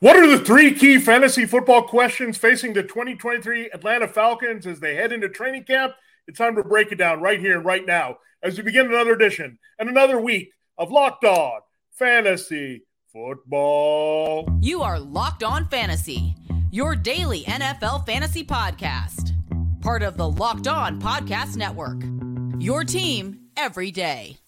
What are the three key fantasy football questions facing the 2023 Atlanta Falcons as they head into training camp? It's time to break it down right here, right now, as we begin another edition and another week of Locked On Fantasy Football. You are Locked On Fantasy, your daily NFL fantasy podcast. Part of the Locked On Podcast Network, your team every day.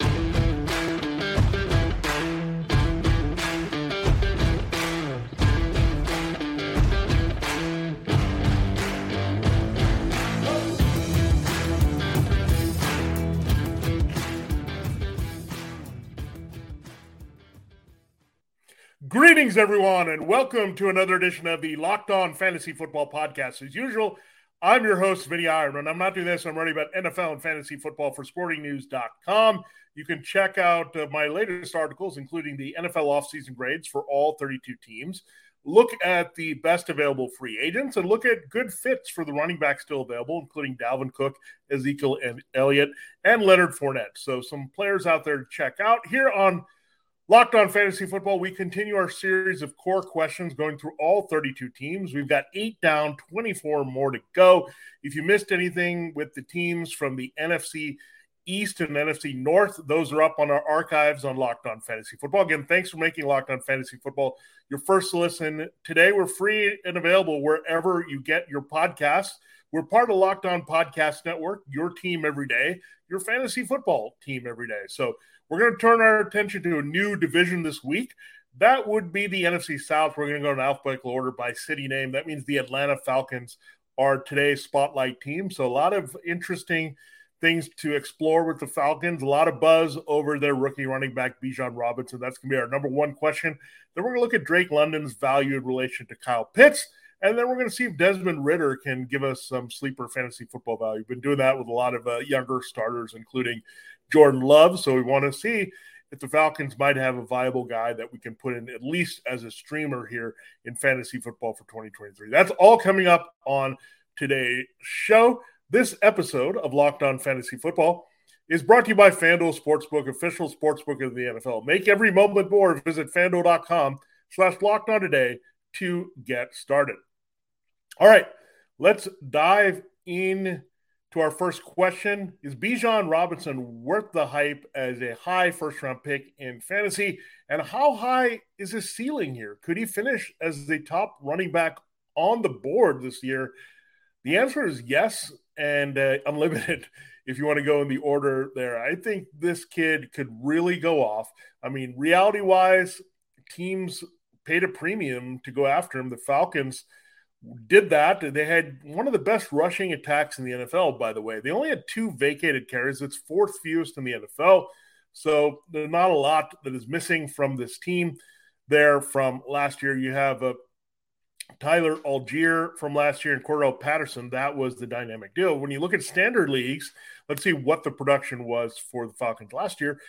Greetings, everyone, and welcome to another edition of the Locked On Fantasy Football Podcast. As usual, I'm your host, Vinnie Iyer, and I'm not doing this. I'm writing about NFL and fantasy football for sportingnews.com. You can check out my latest articles, including the NFL offseason grades for all 32 teams. Look at the best available free agents and look at good fits for the running backs still available, including Dalvin Cook, Ezekiel Elliott, and Leonard Fournette. So some players out there to check out. Here on Locked On Fantasy Football, we continue our series of core questions going through all 32 teams. We've got 8 down, 24 more to go. If you missed anything with the teams from the NFC East and NFC North, those are up on our archives on Locked On Fantasy Football. Again, thanks for making Locked On Fantasy Football your first listen today. We're free and available wherever you get your podcasts. We're part of Locked On Podcast Network, your team every day, your fantasy football team every day. So we're going to turn our attention to a new division this week. That would be the NFC South. We're going to go in alphabetical order by city name. That means the Atlanta Falcons are today's spotlight team. So a lot of interesting things to explore with the Falcons. A lot of buzz over their rookie running back, Bijan Robinson. That's going to be our number one question. Then we're going to look at Drake London's value in relation to Kyle Pitts. And then we're going to see if Desmond Ridder can give us some sleeper fantasy football value. We've been doing that with a lot of younger starters, including Jordan Love. So we want to see if the Falcons might have a viable guy that we can put in at least as a streamer here in fantasy football for 2023. That's all coming up on today's show. This episode of Locked On Fantasy Football is brought to you by FanDuel Sportsbook, official sportsbook of the NFL. Make every moment more. Visit FanDuel.com/LockedOn today to get started. All right, let's dive in to our first question. Is Bijan Robinson worth the hype as a high first-round pick in fantasy? And how high is his ceiling here? Could he finish as the top running back on the board this year? The answer is yes, and unlimited if you want to go in the order there. I think this kid could really go off. I mean, reality-wise, teams paid a premium to go after him. The Falcons did that. They had one of the best rushing attacks in the NFL, by the way. They only had 2 vacated carries. It's 4th fewest in the NFL. So there's not a lot that is missing from this team there from last year. You have Tyler Allgeier from last year and Cordarrelle Patterson. That was the dynamic deal. When you look at standard leagues, let's see what the production was for the Falcons last year.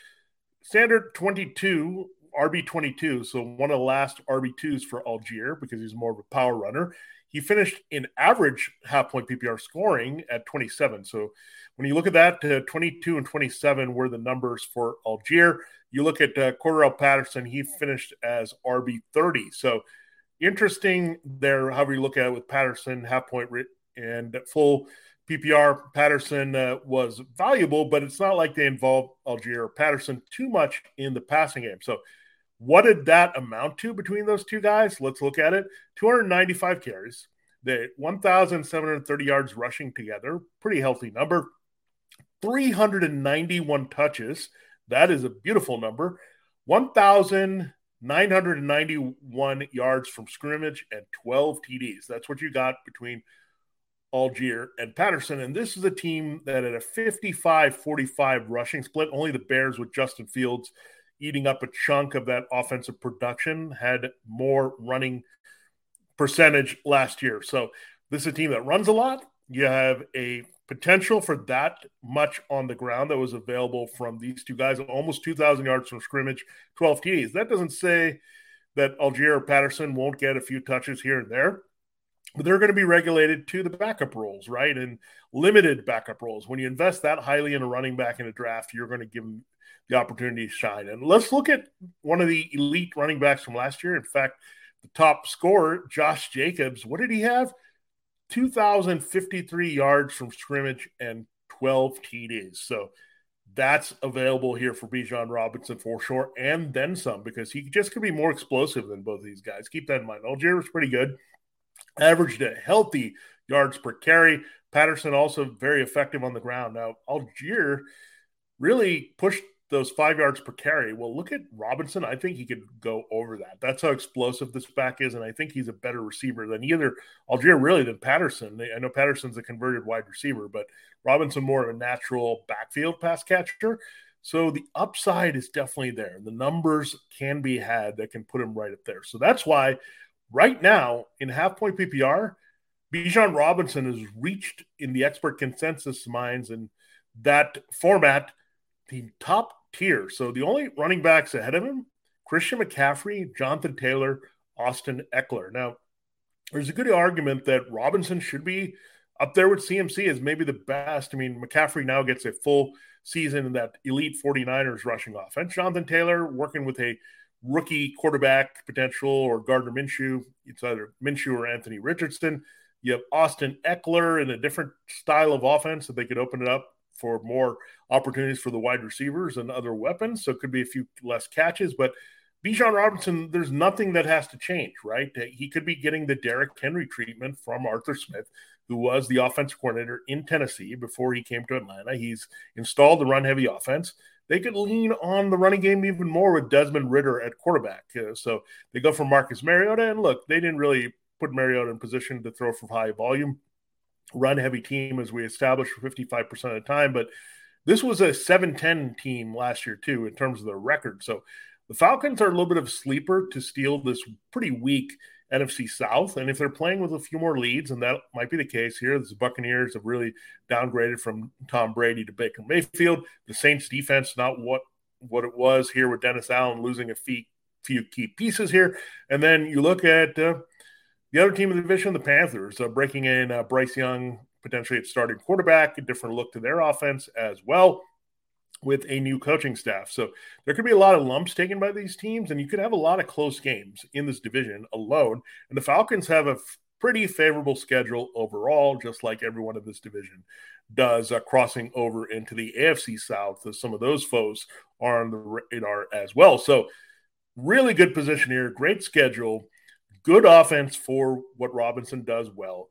Standard 22, RB22, so one of the last RB2s for Allgeier because he's more of a power runner. He finished in average half-point PPR scoring at 27. So when you look at that, 22 and 27 were the numbers for Allgeier. You look at Cordarrelle Patterson, he finished as RB30. So interesting there, however you look at it with Patterson, half-point and full PPR. Patterson was valuable, but it's not like they involved Allgeier or Patterson too much in the passing game. So what did that amount to between those two guys? Let's look at it. 295 carries, they 1,730 yards rushing together, pretty healthy number. 391 touches, that is a beautiful number. 1,991 yards from scrimmage and 12 TDs. That's what you got between Allgeier and Patterson. And this is a team that had a 55-45 rushing split. Only the Bears with Justin Fields eating up a chunk of that offensive production had more running percentage last year. So this is a team that runs a lot. You have a potential for that much on the ground that was available from these two guys, almost 2,000 yards from scrimmage, 12 TDs. That doesn't say that Allgeier or Patterson won't get a few touches here and there, but they're going to be regulated to the backup roles, right? And limited backup roles. When you invest that highly in a running back in a draft, you're going to give them the opportunity to shine. And let's look at one of the elite running backs from last year. In fact, the top scorer, Josh Jacobs, what did he have? 2,053 yards from scrimmage and 12 TDs. So that's available here for Bijan Robinson for sure, and then some, because he just could be more explosive than both of these guys. Keep that in mind. Allgeier was pretty good. Averaged a healthy yards per carry. Patterson also very effective on the ground. Now, Allgeier really pushed those 5 yards per carry. Well, look at Robinson. I think he could go over that. That's how explosive this back is, and I think he's a better receiver than either Allgeier, really, than Patterson. I know Patterson's a converted wide receiver, but Robinson more of a natural backfield pass catcher. So the upside is definitely there. The numbers can be had that can put him right up there. So that's why right now in half-point PPR, Bijan Robinson has reached in the expert consensus minds in that format the top tier. So the only running backs ahead of him, Christian McCaffrey, Jonathan Taylor, Austin Eckler. Now, there's a good argument that Robinson should be up there with CMC as maybe the best. I mean, McCaffrey now gets a full season in that elite 49ers rushing offense. Jonathan Taylor working with a rookie quarterback potential or Gardner Minshew. It's either Minshew or Anthony Richardson. You have Austin Eckler in a different style of offense that they could open it up for more opportunities for the wide receivers and other weapons. So it could be a few less catches, but Bijan Robinson, there's nothing that has to change, right? He could be getting the Derrick Henry treatment from Arthur Smith, who was the offensive coordinator in Tennessee before he came to Atlanta. He's installed the run-heavy offense. They could lean on the running game even more with Desmond Ridder at quarterback. So they go for Marcus Mariota, and look, they didn't really put Mariota in position to throw for high volume. Run-heavy team, as we established, for 55% of the time. But this was a 7-10 team last year, too, in terms of the record. So the Falcons are a little bit of a sleeper to steal this pretty weak NFC South. And if they're playing with a few more leads, and that might be the case here, the Buccaneers have really downgraded from Tom Brady to Baker Mayfield. The Saints defense, not what it was here with Dennis Allen losing a few key pieces here. And then you look at the other team in the division, the Panthers, breaking in Bryce Young, potentially at starting quarterback, a different look to their offense as well with a new coaching staff. So there could be a lot of lumps taken by these teams, and you could have a lot of close games in this division alone. And the Falcons have a pretty favorable schedule overall, just like everyone in this division does, crossing over into the AFC South, as some of those foes are on the radar as well. So really good position here, great schedule. Good offense for what Robinson does well.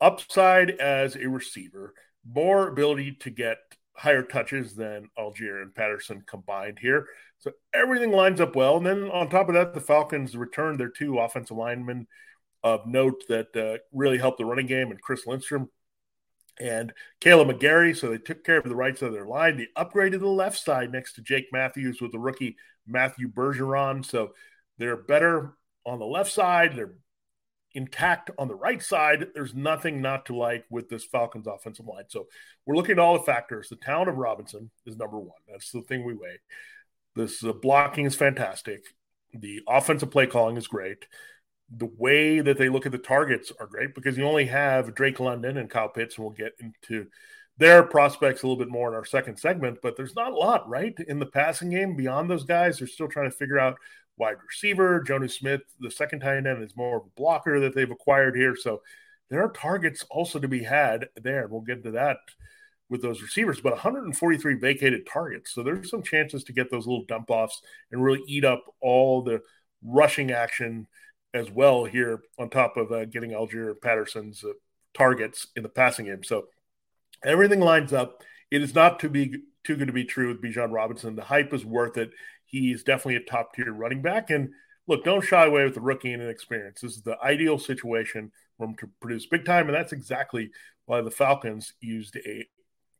Upside as a receiver. More ability to get higher touches than Allgeier and Patterson combined here. So everything lines up well. And then on top of that, the Falcons returned their two offensive linemen of note that really helped the running game, and Chris Lindstrom and Caleb McGarry. So they took care of the right side of their line. They upgraded the left side next to Jake Matthews with the rookie Matthew Bergeron. So they're better on the left side, they're intact on the right side. There's nothing not to like with this Falcons offensive line. So we're looking at all the factors. The talent of Robinson is number one. That's the thing we weigh. This blocking is fantastic. The offensive play calling is great. The way that they look at the targets are great, because you only have Drake London and Kyle Pitts, and we'll get into their prospects a little bit more in our second segment, but there's not a lot, right, in the passing game beyond those guys. They're still trying to figure out wide receiver. Jonnu Smith, the second tight end, is more of a blocker that they've acquired here. So there are targets also to be had there. We'll get to that with those receivers, but 143 vacated targets. So there's some chances to get those little dump offs and really eat up all the rushing action as well here, on top of getting Allgeier Patterson's targets in the passing game. So everything lines up. It is not too good to be true with Bijan Robinson. The hype is worth it. He's definitely a top-tier running back. And look, don't shy away with the rookie and inexperience. This is the ideal situation for him to produce big time, and that's exactly why the Falcons used a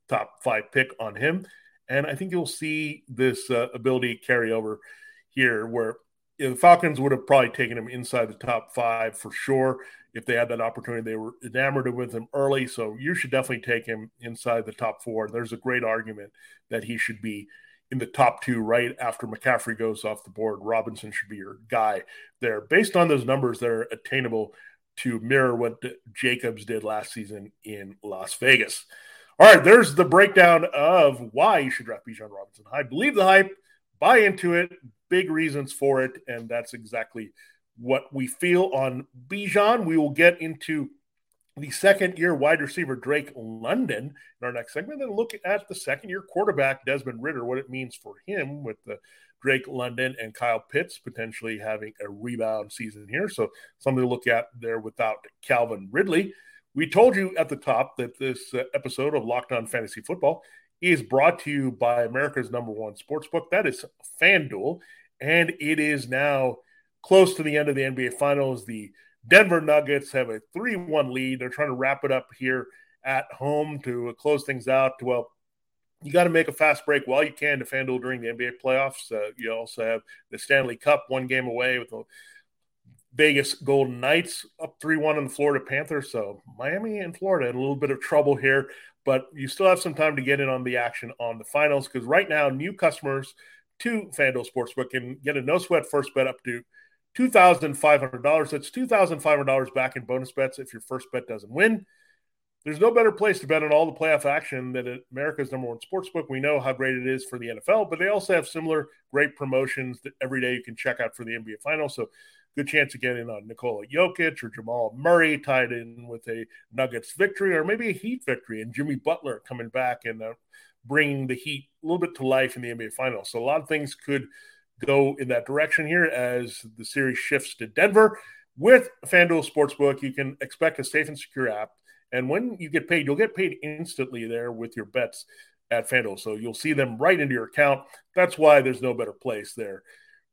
top-5 pick on him. And I think you'll see this ability carry over here, where the Falcons would have probably taken him inside the top 5 for sure if they had that opportunity. They were enamored with him early, so you should definitely take him inside the top 4. There's a great argument that he should be in the top 2 right after McCaffrey goes off the board. Robinson should be your guy there. Based on those numbers, they're attainable to mirror what Jacobs did last season in Las Vegas. All right, there's the breakdown of why you should draft Bijan Robinson. I believe the hype, buy into it, big reasons for it, and that's exactly what we feel on Bijan. We will get into the second-year wide receiver Drake London in our next segment, and look at the second-year quarterback Desmond Ridder, what it means for him with the Drake London and Kyle Pitts potentially having a rebound season here. So something to look at there without Calvin Ridley. We told you at the top that this episode of Locked On Fantasy Football is brought to you by America's number one sportsbook. That is FanDuel, and it is now close to the end of the NBA Finals. The Denver Nuggets have a 3-1 lead. They're trying to wrap it up here at home to close things out. Well, you got to make a fast break while you can to FanDuel during the NBA playoffs. You also have the Stanley Cup one game away with the Vegas Golden Knights up 3-1 on the Florida Panthers. So Miami and Florida had a little bit of trouble here, but you still have some time to get in on the action on the finals, because right now new customers to FanDuel Sportsbook can get a no-sweat first bet up to $2,500. That's $2,500 back in bonus bets if your first bet doesn't win. There's no better place to bet on all the playoff action than America's number one sportsbook. We know how great it is for the NFL, but they also have similar great promotions that every day you can check out for the NBA Finals. So good chance to get in on Nikola Jokic or Jamal Murray tied in with a Nuggets victory, or maybe a Heat victory, and Jimmy Butler coming back and bringing the Heat a little bit to life in the NBA Finals. So a lot of things could go in that direction here as the series shifts to Denver. With FanDuel Sportsbook, you can expect a safe and secure app. And when you get paid, you'll get paid instantly there with your bets at FanDuel. So you'll see them right into your account. That's why there's no better place there.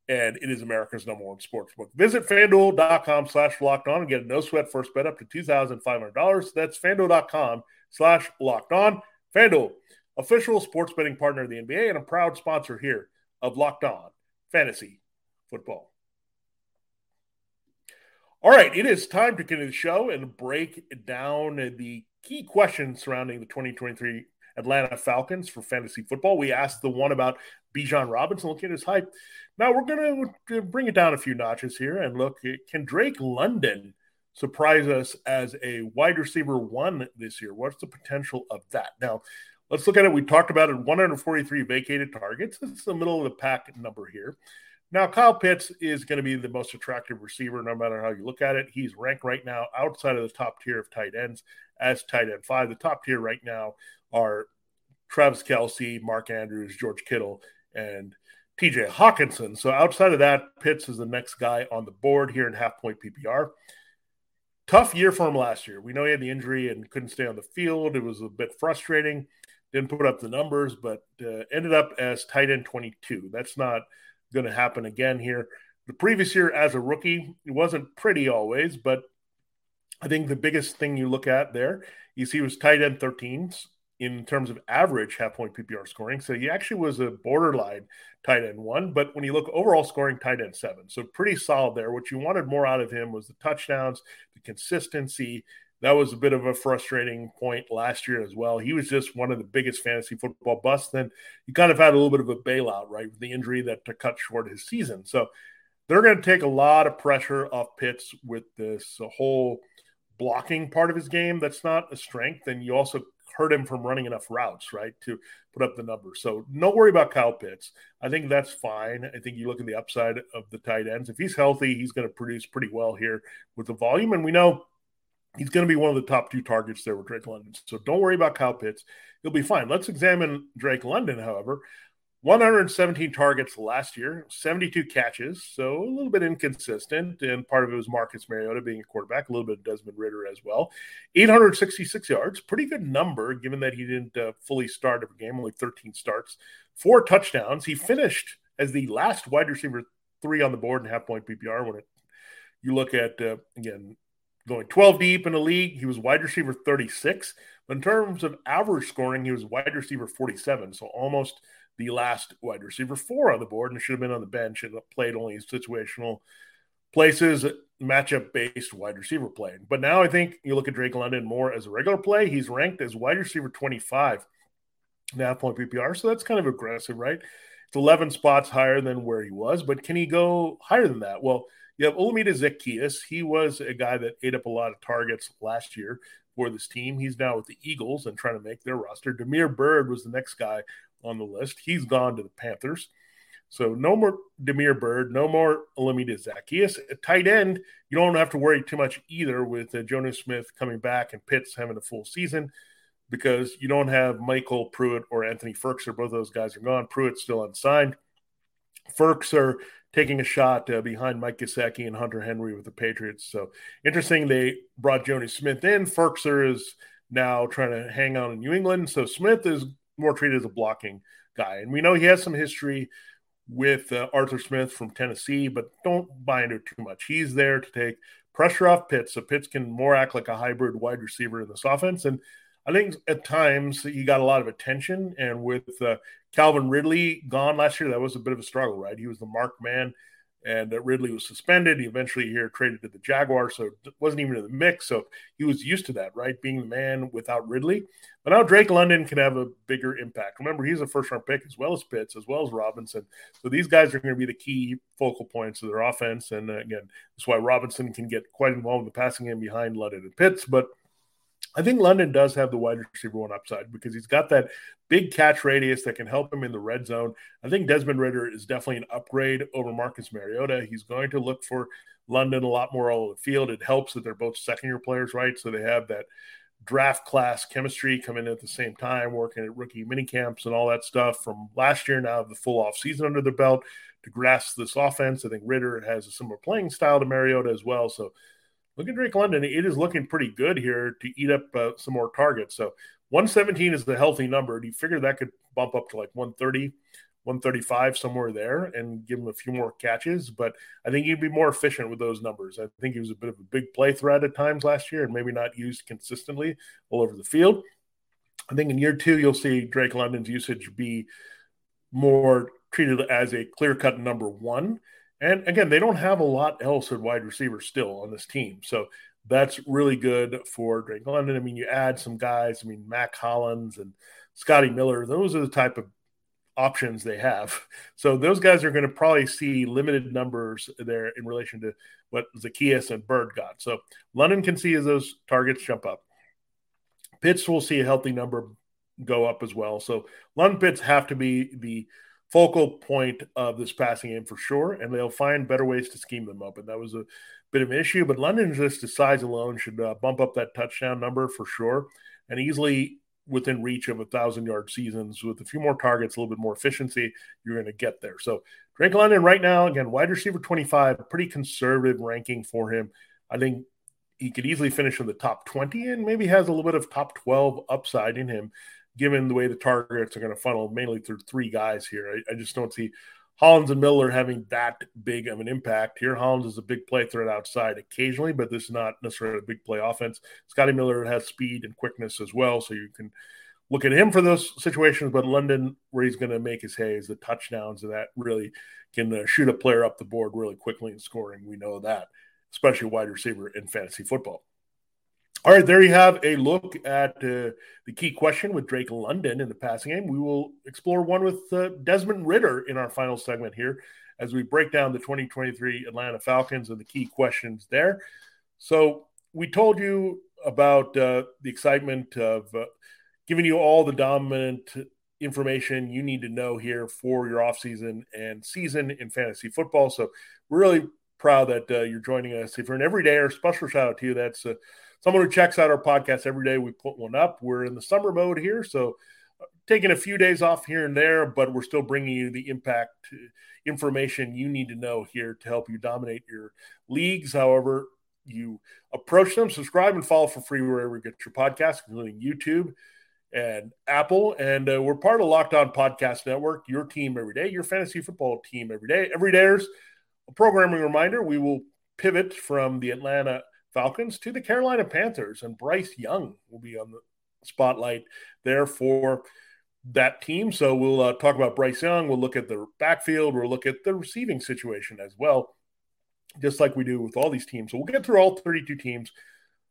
And it is America's number one sportsbook. Visit FanDuel.com/LockedOn and get a no-sweat first bet up to $2,500. That's FanDuel.com/LockedOn. FanDuel, official sports betting partner of the NBA and a proud sponsor here of Locked On Fantasy Football. All right, it is time to continue the show and break down the key questions surrounding the 2023 Atlanta Falcons for fantasy football. We asked the one about Bijan Robinson, look at his hype. Now we're going to bring it down a few notches here and look, can Drake London surprise us as a wide receiver one this year? What's the potential of that? Now, let's look at it. We talked about it, 143 vacated targets. It's the middle of the pack number here. Now, Kyle Pitts is going to be the most attractive receiver no matter how you look at it. He's ranked right now outside of the top tier of tight ends as tight end 5. The top tier right now are Travis Kelce, Mark Andrews, George Kittle, and TJ Hawkinson. So outside of that, Pitts is the next guy on the board here in half-point PPR. Tough year for him last year. We know he had the injury and couldn't stay on the field. It was a bit frustrating. Didn't put up the numbers, but ended up as tight end 22. That's not going to happen again here. The previous year as a rookie, it wasn't pretty always, but I think the biggest thing you look at there is he was tight end 13s in terms of average half-point PPR scoring. So he actually was a borderline tight end 1, but when you look overall scoring, tight end 7. So pretty solid there. What you wanted more out of him was the touchdowns, the consistency. That was a bit of a frustrating point last year as well. He was just one of the biggest fantasy football busts. Then he kind of had a little bit of a bailout, right, with the injury that cut short his season. So they're going to take a lot of pressure off Pitts with this whole blocking part of his game. That's not a strength. And you also hurt him from running enough routes, right, to put up the numbers. So no worry about Kyle Pitts. I think that's fine. I think you look at the upside of the tight ends. If he's healthy, he's going to produce pretty well here with the volume. And we know he's going to be one of the top 2 targets there with Drake London. So don't worry about Kyle Pitts. He'll be fine. Let's examine Drake London, however. 117 targets last year, 72 catches, so a little bit inconsistent, and part of it was Marcus Mariota being a quarterback, a little bit of Desmond Ridder as well. 866 yards, pretty good number given that he didn't fully start every game, only 13 starts, 4 touchdowns. He finished as the last wide receiver 3 on the board in half-point PPR. When you look at, again, going 12 deep in the league, he was wide receiver 36. But in terms of average scoring, he was wide receiver 47, so almost the last wide receiver 4 on the board, and should have been on the bench and played only in situational places, matchup-based wide receiver play. But now I think you look at Drake London more as a regular play. He's ranked as wide receiver 25 in half-point PPR, so that's kind of aggressive, right? It's 11 spots higher than where he was, but can he go higher than that? Well, you have Olamide Zaccheaus. He was a guy that ate up a lot of targets last year for this team. He's now with the Eagles and trying to make their roster. Damiere Byrd was the next guy on the list. He's gone to the Panthers. So no more Damiere Byrd, no more Olamide Zaccheaus. At tight end, you don't have to worry too much either with Jonas Smith coming back and Pitts having a full season, because you don't have Michael Pruitt or Anthony Firkser. Both of those guys are gone. Pruitt's still unsigned. Firkser taking a shot behind Mike Gesicki and Hunter Henry with the Patriots. So interesting they brought Jonas Smith in. Firkser is now trying to hang out in New England. So Smith is more treated as a blocking guy. And we know he has some history with Arthur Smith from Tennessee, but don't buy into it too much. He's there to take pressure off Pitts, so Pitts can more act like a hybrid wide receiver in this offense. And I think at times he got a lot of attention, and with Calvin Ridley gone last year, that was a bit of a struggle, right? He was the marked man, and Ridley was suspended. He eventually here traded to the Jaguars, so it wasn't even in the mix. So he was used to that, right, being the man without Ridley. But now Drake London can have a bigger impact. Remember, he's a first-round pick as well as Pitts, as well as Robinson. So these guys are going to be the key focal points of their offense. And, again, that's why Robinson can get quite involved in the passing game behind London and Pitts. But I think London does have the wide receiver one upside because he's got that big catch radius that can help him in the red zone. I think Desmond Ridder is definitely an upgrade over Marcus Mariota. He's going to look for London a lot more all over the field. It helps that they're both second-year players, right? So they have that draft class chemistry coming in at the same time, working at rookie minicamps and all that stuff from last year. Now the full offseason under their belt to grasp this offense. I think Ridder has a similar playing style to Mariota as well. So look at Drake London. It is looking pretty good here to eat up some more targets. So 117 is the healthy number. Do you figure that could bump up to like 130, 135, somewhere there, and give him a few more catches? But I think he'd be more efficient with those numbers. I think he was a bit of a big play threat at times last year and maybe not used consistently all over the field. I think in year two, you'll see Drake London's usage be more treated as a clear-cut number one. And, again, they don't have a lot else at wide receiver still on this team. So that's really good for Drake London. I mean, you add some guys. I mean, Mac Hollins and Scotty Miller. Those are the type of options they have. So those guys are going to probably see limited numbers there in relation to what Zaccheaus and Byrd got. So London can see as those targets jump up. Pitts will see a healthy number go up as well. So London Pitts have to be the focal point of this passing game for sure, and they'll find better ways to scheme them up. And that was a bit of an issue, but London just the size alone should bump up that touchdown number for sure, and easily within reach of 1,000-yard seasons with a few more targets, a little bit more efficiency, you're going to get there. So Drake London right now, again, wide receiver 25, pretty conservative ranking for him. I think he could easily finish in the top 20 and maybe has a little bit of top 12 upside in him, given the way the targets are going to funnel mainly through three guys here. I just don't see Hollins and Miller having that big of an impact here. Hollins is a big play threat outside occasionally, but this is not necessarily a big play offense. Scotty Miller has speed and quickness as well, so you can look at him for those situations, but London, where he's going to make his hay is the touchdowns, and that really can shoot a player up the board really quickly in scoring. We know that, especially wide receiver in fantasy football. All right, there you have a look at the key question with Drake London in the passing game. We will explore one with Desmond Ridder in our final segment here as we break down the 2023 Atlanta Falcons and the key questions there. So we told you about the excitement of giving you all the dominant information you need to know here for your offseason and season in fantasy football. So we're really proud that you're joining us. If you're an everydayer, special shout out to you. That's someone who checks out our podcast every day. We put one up. We're in the summer mode here, so taking a few days off here and there, but we're still bringing you the impact information you need to know here to help you dominate your leagues, however you approach them. Subscribe and follow for free wherever you get your podcasts, including YouTube and Apple. And we're part of Locked On Podcast Network, your team every day, your fantasy football team every day. Everydayers, a programming reminder, we will pivot from the Atlanta Falcons to the Carolina Panthers, and Bryce Young will be on the spotlight there for that team. So we'll talk about Bryce Young. We'll look at the backfield. We'll look at the receiving situation as well, just like we do with all these teams. So we'll get through all 32 teams,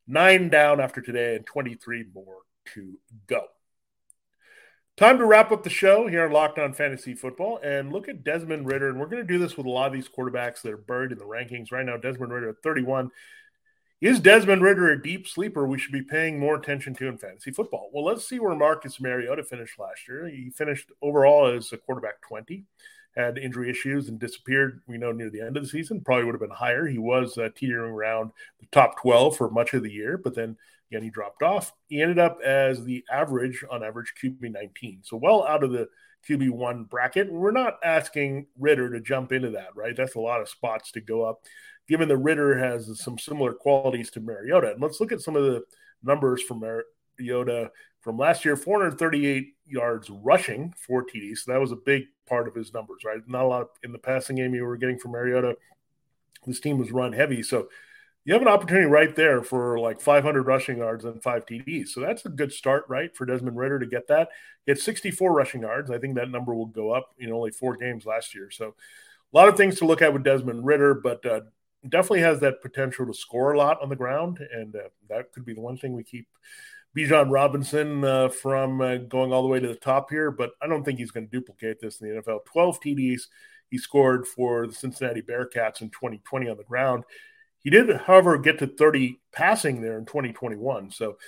9 down after today and 23 more to go. Time to wrap up the show here on Locked On Fantasy Football and look at Desmond Ridder. And we're going to do this with a lot of these quarterbacks that are buried in the rankings right now. Desmond Ridder at 31. Is Desmond Ridder a deep sleeper we should be paying more attention to in fantasy football? Well, let's see where Marcus Mariota finished last year. He finished overall as a quarterback 20, had injury issues and disappeared, we know, near the end of the season. Probably would have been higher. He was teetering around the top 12 for much of the year, but then again, he dropped off. He ended up as the average, on average, QB 19. So well out of the QB1 bracket. We're not asking Ridder to jump into that, right? That's a lot of spots to go up, given that Ridder has some similar qualities to Mariota. And let's look at some of the numbers from Mariota from last year. 438 yards rushing, 4 TDs. So that was a big part of his numbers, right? Not a lot in the passing game you were getting from Mariota. This team was run heavy. So you have an opportunity right there for like 500 rushing yards and 5 TDs. So that's a good start, right, for Desmond Ridder to get that. He had 64 rushing yards. I think that number will go up in only 4 games last year. So a lot of things to look at with Desmond Ridder, but definitely has that potential to score a lot on the ground. And that could be the one thing we keep Bijan Robinson from going all the way to the top here. But I don't think he's going to duplicate this in the NFL. 12 TDs he scored for the Cincinnati Bearcats in 2020 on the ground. He did, however, get to 30 passing there in 2021. So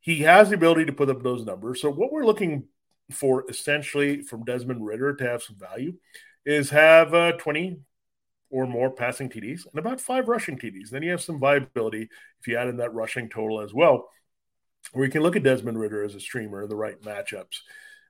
he has the ability to put up those numbers. So what we're looking for essentially from Desmond Ridder to have some value is have 20 or more passing TDs and about 5 rushing TDs. Then you have some viability if you add in that rushing total as well, where you can look at Desmond Ridder as a streamer in the right matchups.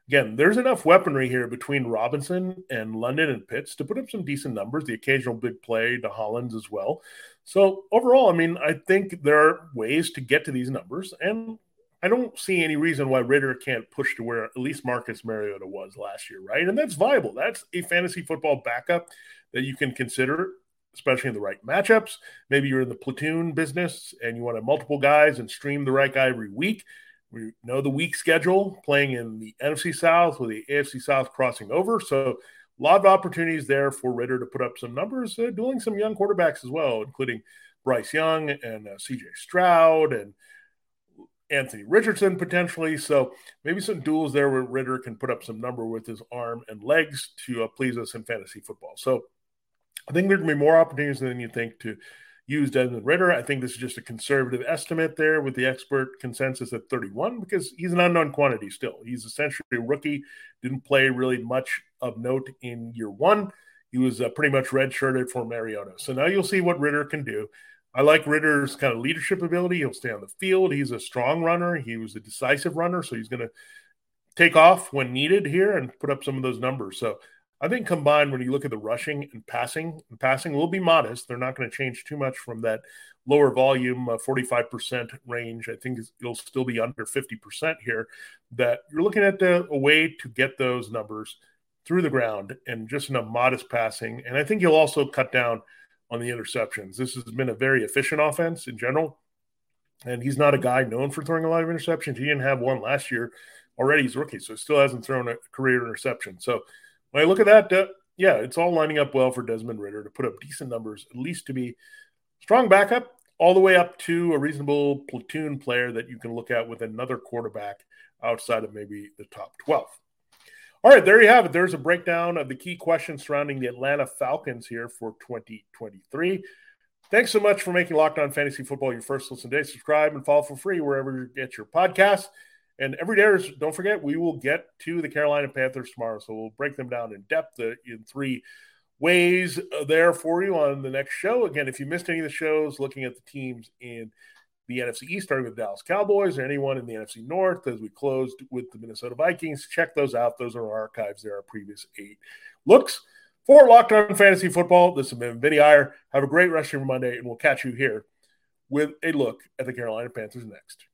Again, there's enough weaponry here between Robinson and London and Pitts to put up some decent numbers, the occasional big play to Hollins as well. So overall, I mean, I think there are ways to get to these numbers, and I don't see any reason why Ridder can't push to where at least Marcus Mariota was last year, right? And that's viable. That's a fantasy football backup that you can consider, especially in the right matchups. Maybe you're in the platoon business and you want to have multiple guys and stream the right guy every week. We know the week schedule, playing in the NFC South with the AFC South crossing over. So a lot of opportunities there for Ridder to put up some numbers, dueling some young quarterbacks as well, including Bryce Young and C.J. Stroud and Anthony Richardson potentially. So maybe some duels there where Ridder can put up some number with his arm and legs to please us in fantasy football. So I think there can be more opportunities than you think to use Desmond Ridder. I think this is just a conservative estimate there with the expert consensus at 31 because he's an unknown quantity still. He's essentially a rookie, didn't play really much of note in year one. He was pretty much redshirted for Mariota. So now you'll see what Ridder can do. I like Ridder's kind of leadership ability. He'll stay on the field. He's a strong runner. He was a decisive runner, so he's going to take off when needed here and put up some of those numbers. So I think combined, when you look at the rushing and passing will be modest. They're not going to change too much from that lower volume, 45% range. I think it'll still be under 50% here, that you're looking at a way to get those numbers through the ground and just in a modest passing. And I think you'll also cut down on the interceptions. This has been a very efficient offense in general, and he's not a guy known for throwing a lot of interceptions. He didn't have one last year already. He's a rookie, so still hasn't thrown a career interception. So when I look at that, yeah, it's all lining up well for Desmond Ridder to put up decent numbers, at least to be strong backup all the way up to a reasonable platoon player that you can look at with another quarterback outside of maybe the top 12. All right, there you have it. There's a breakdown of the key questions surrounding the Atlanta Falcons here for 2023. Thanks so much for making Locked On Fantasy Football your first listen today. Subscribe and follow for free wherever you get your podcasts. And every day, don't forget, we will get to the Carolina Panthers tomorrow. So we'll break them down in depth in 3 ways there for you on the next show. Again, if you missed any of the shows, looking at the teams in the NFC East, starting with Dallas Cowboys, or anyone in the NFC North, as we closed with the Minnesota Vikings, check those out. Those are our archives. There are previous 8 looks. For Locked On Fantasy Football, this has been Vinnie Iyer. Have a great rest of your Monday, and we'll catch you here with a look at the Carolina Panthers next.